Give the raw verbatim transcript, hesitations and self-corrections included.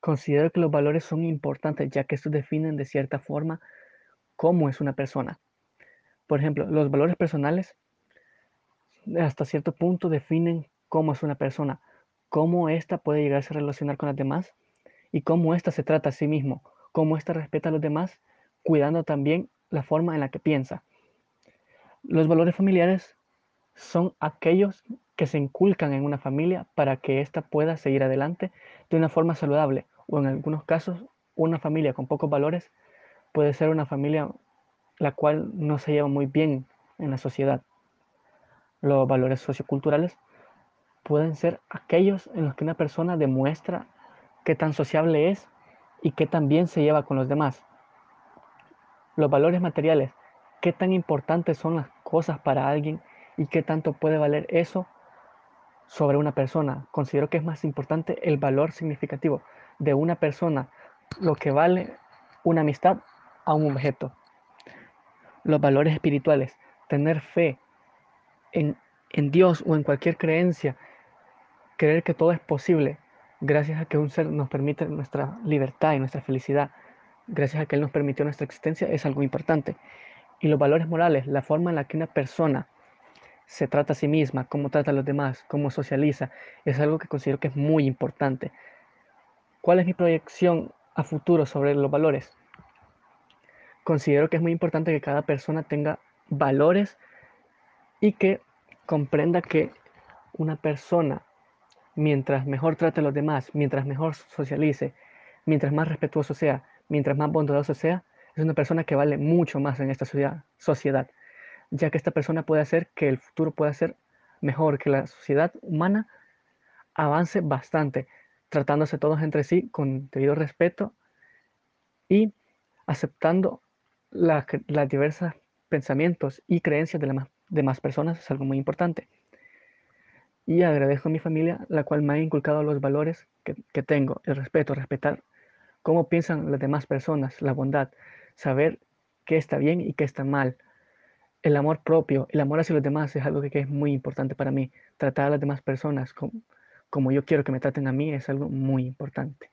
Considero que los valores son importantes, ya que estos definen de cierta forma cómo es una persona. Por ejemplo, los valores personales hasta cierto punto definen cómo es una persona, cómo ésta puede llegarse a relacionar con las demás y cómo ésta se trata a sí mismo, cómo ésta respeta a los demás, cuidando también la forma en la que piensa. Los valores familiares son aquellos que se inculcan en una familia para que ésta pueda seguir adelante de una forma saludable, o en algunos casos una familia con pocos valores puede ser una familia la cual no se lleva muy bien en la sociedad. Los valores socioculturales pueden ser aquellos en los que una persona demuestra qué tan sociable es y qué tan bien se lleva con los demás. Los valores materiales, qué tan importantes son las cosas para alguien y qué tanto puede valer eso sobre una persona. Considero que es más importante el valor significativo de una persona, lo que vale una amistad a un objeto. Los valores espirituales, tener fe en, en Dios o en cualquier creencia, creer que todo es posible gracias a que un ser nos permite nuestra libertad y nuestra felicidad, gracias a que Él nos permitió nuestra existencia, es algo importante. Y los valores morales, la forma en la que una persona se trata a sí misma, cómo trata a los demás, cómo socializa, es algo que considero que es muy importante. ¿Cuál es mi proyección a futuro sobre los valores? Considero que es muy importante que cada persona tenga valores y que comprenda que una persona, mientras mejor trate a los demás, mientras mejor socialice, mientras más respetuoso sea, mientras más bondadoso sea, es una persona que vale mucho más en esta sociedad, ya que esta persona puede hacer que el futuro pueda ser mejor, que la sociedad humana avance bastante, tratándose todos entre sí con debido respeto y aceptando las la diversas pensamientos y creencias de las demás personas, es algo muy importante. Y agradezco a mi familia, la cual me ha inculcado los valores que, que tengo, el respeto, respetar cómo piensan las demás personas, la bondad, saber qué está bien y qué está mal. El amor propio, el amor hacia los demás es algo que, que es muy importante para mí. Tratar a las demás personas como, como yo quiero que me traten a mí es algo muy importante.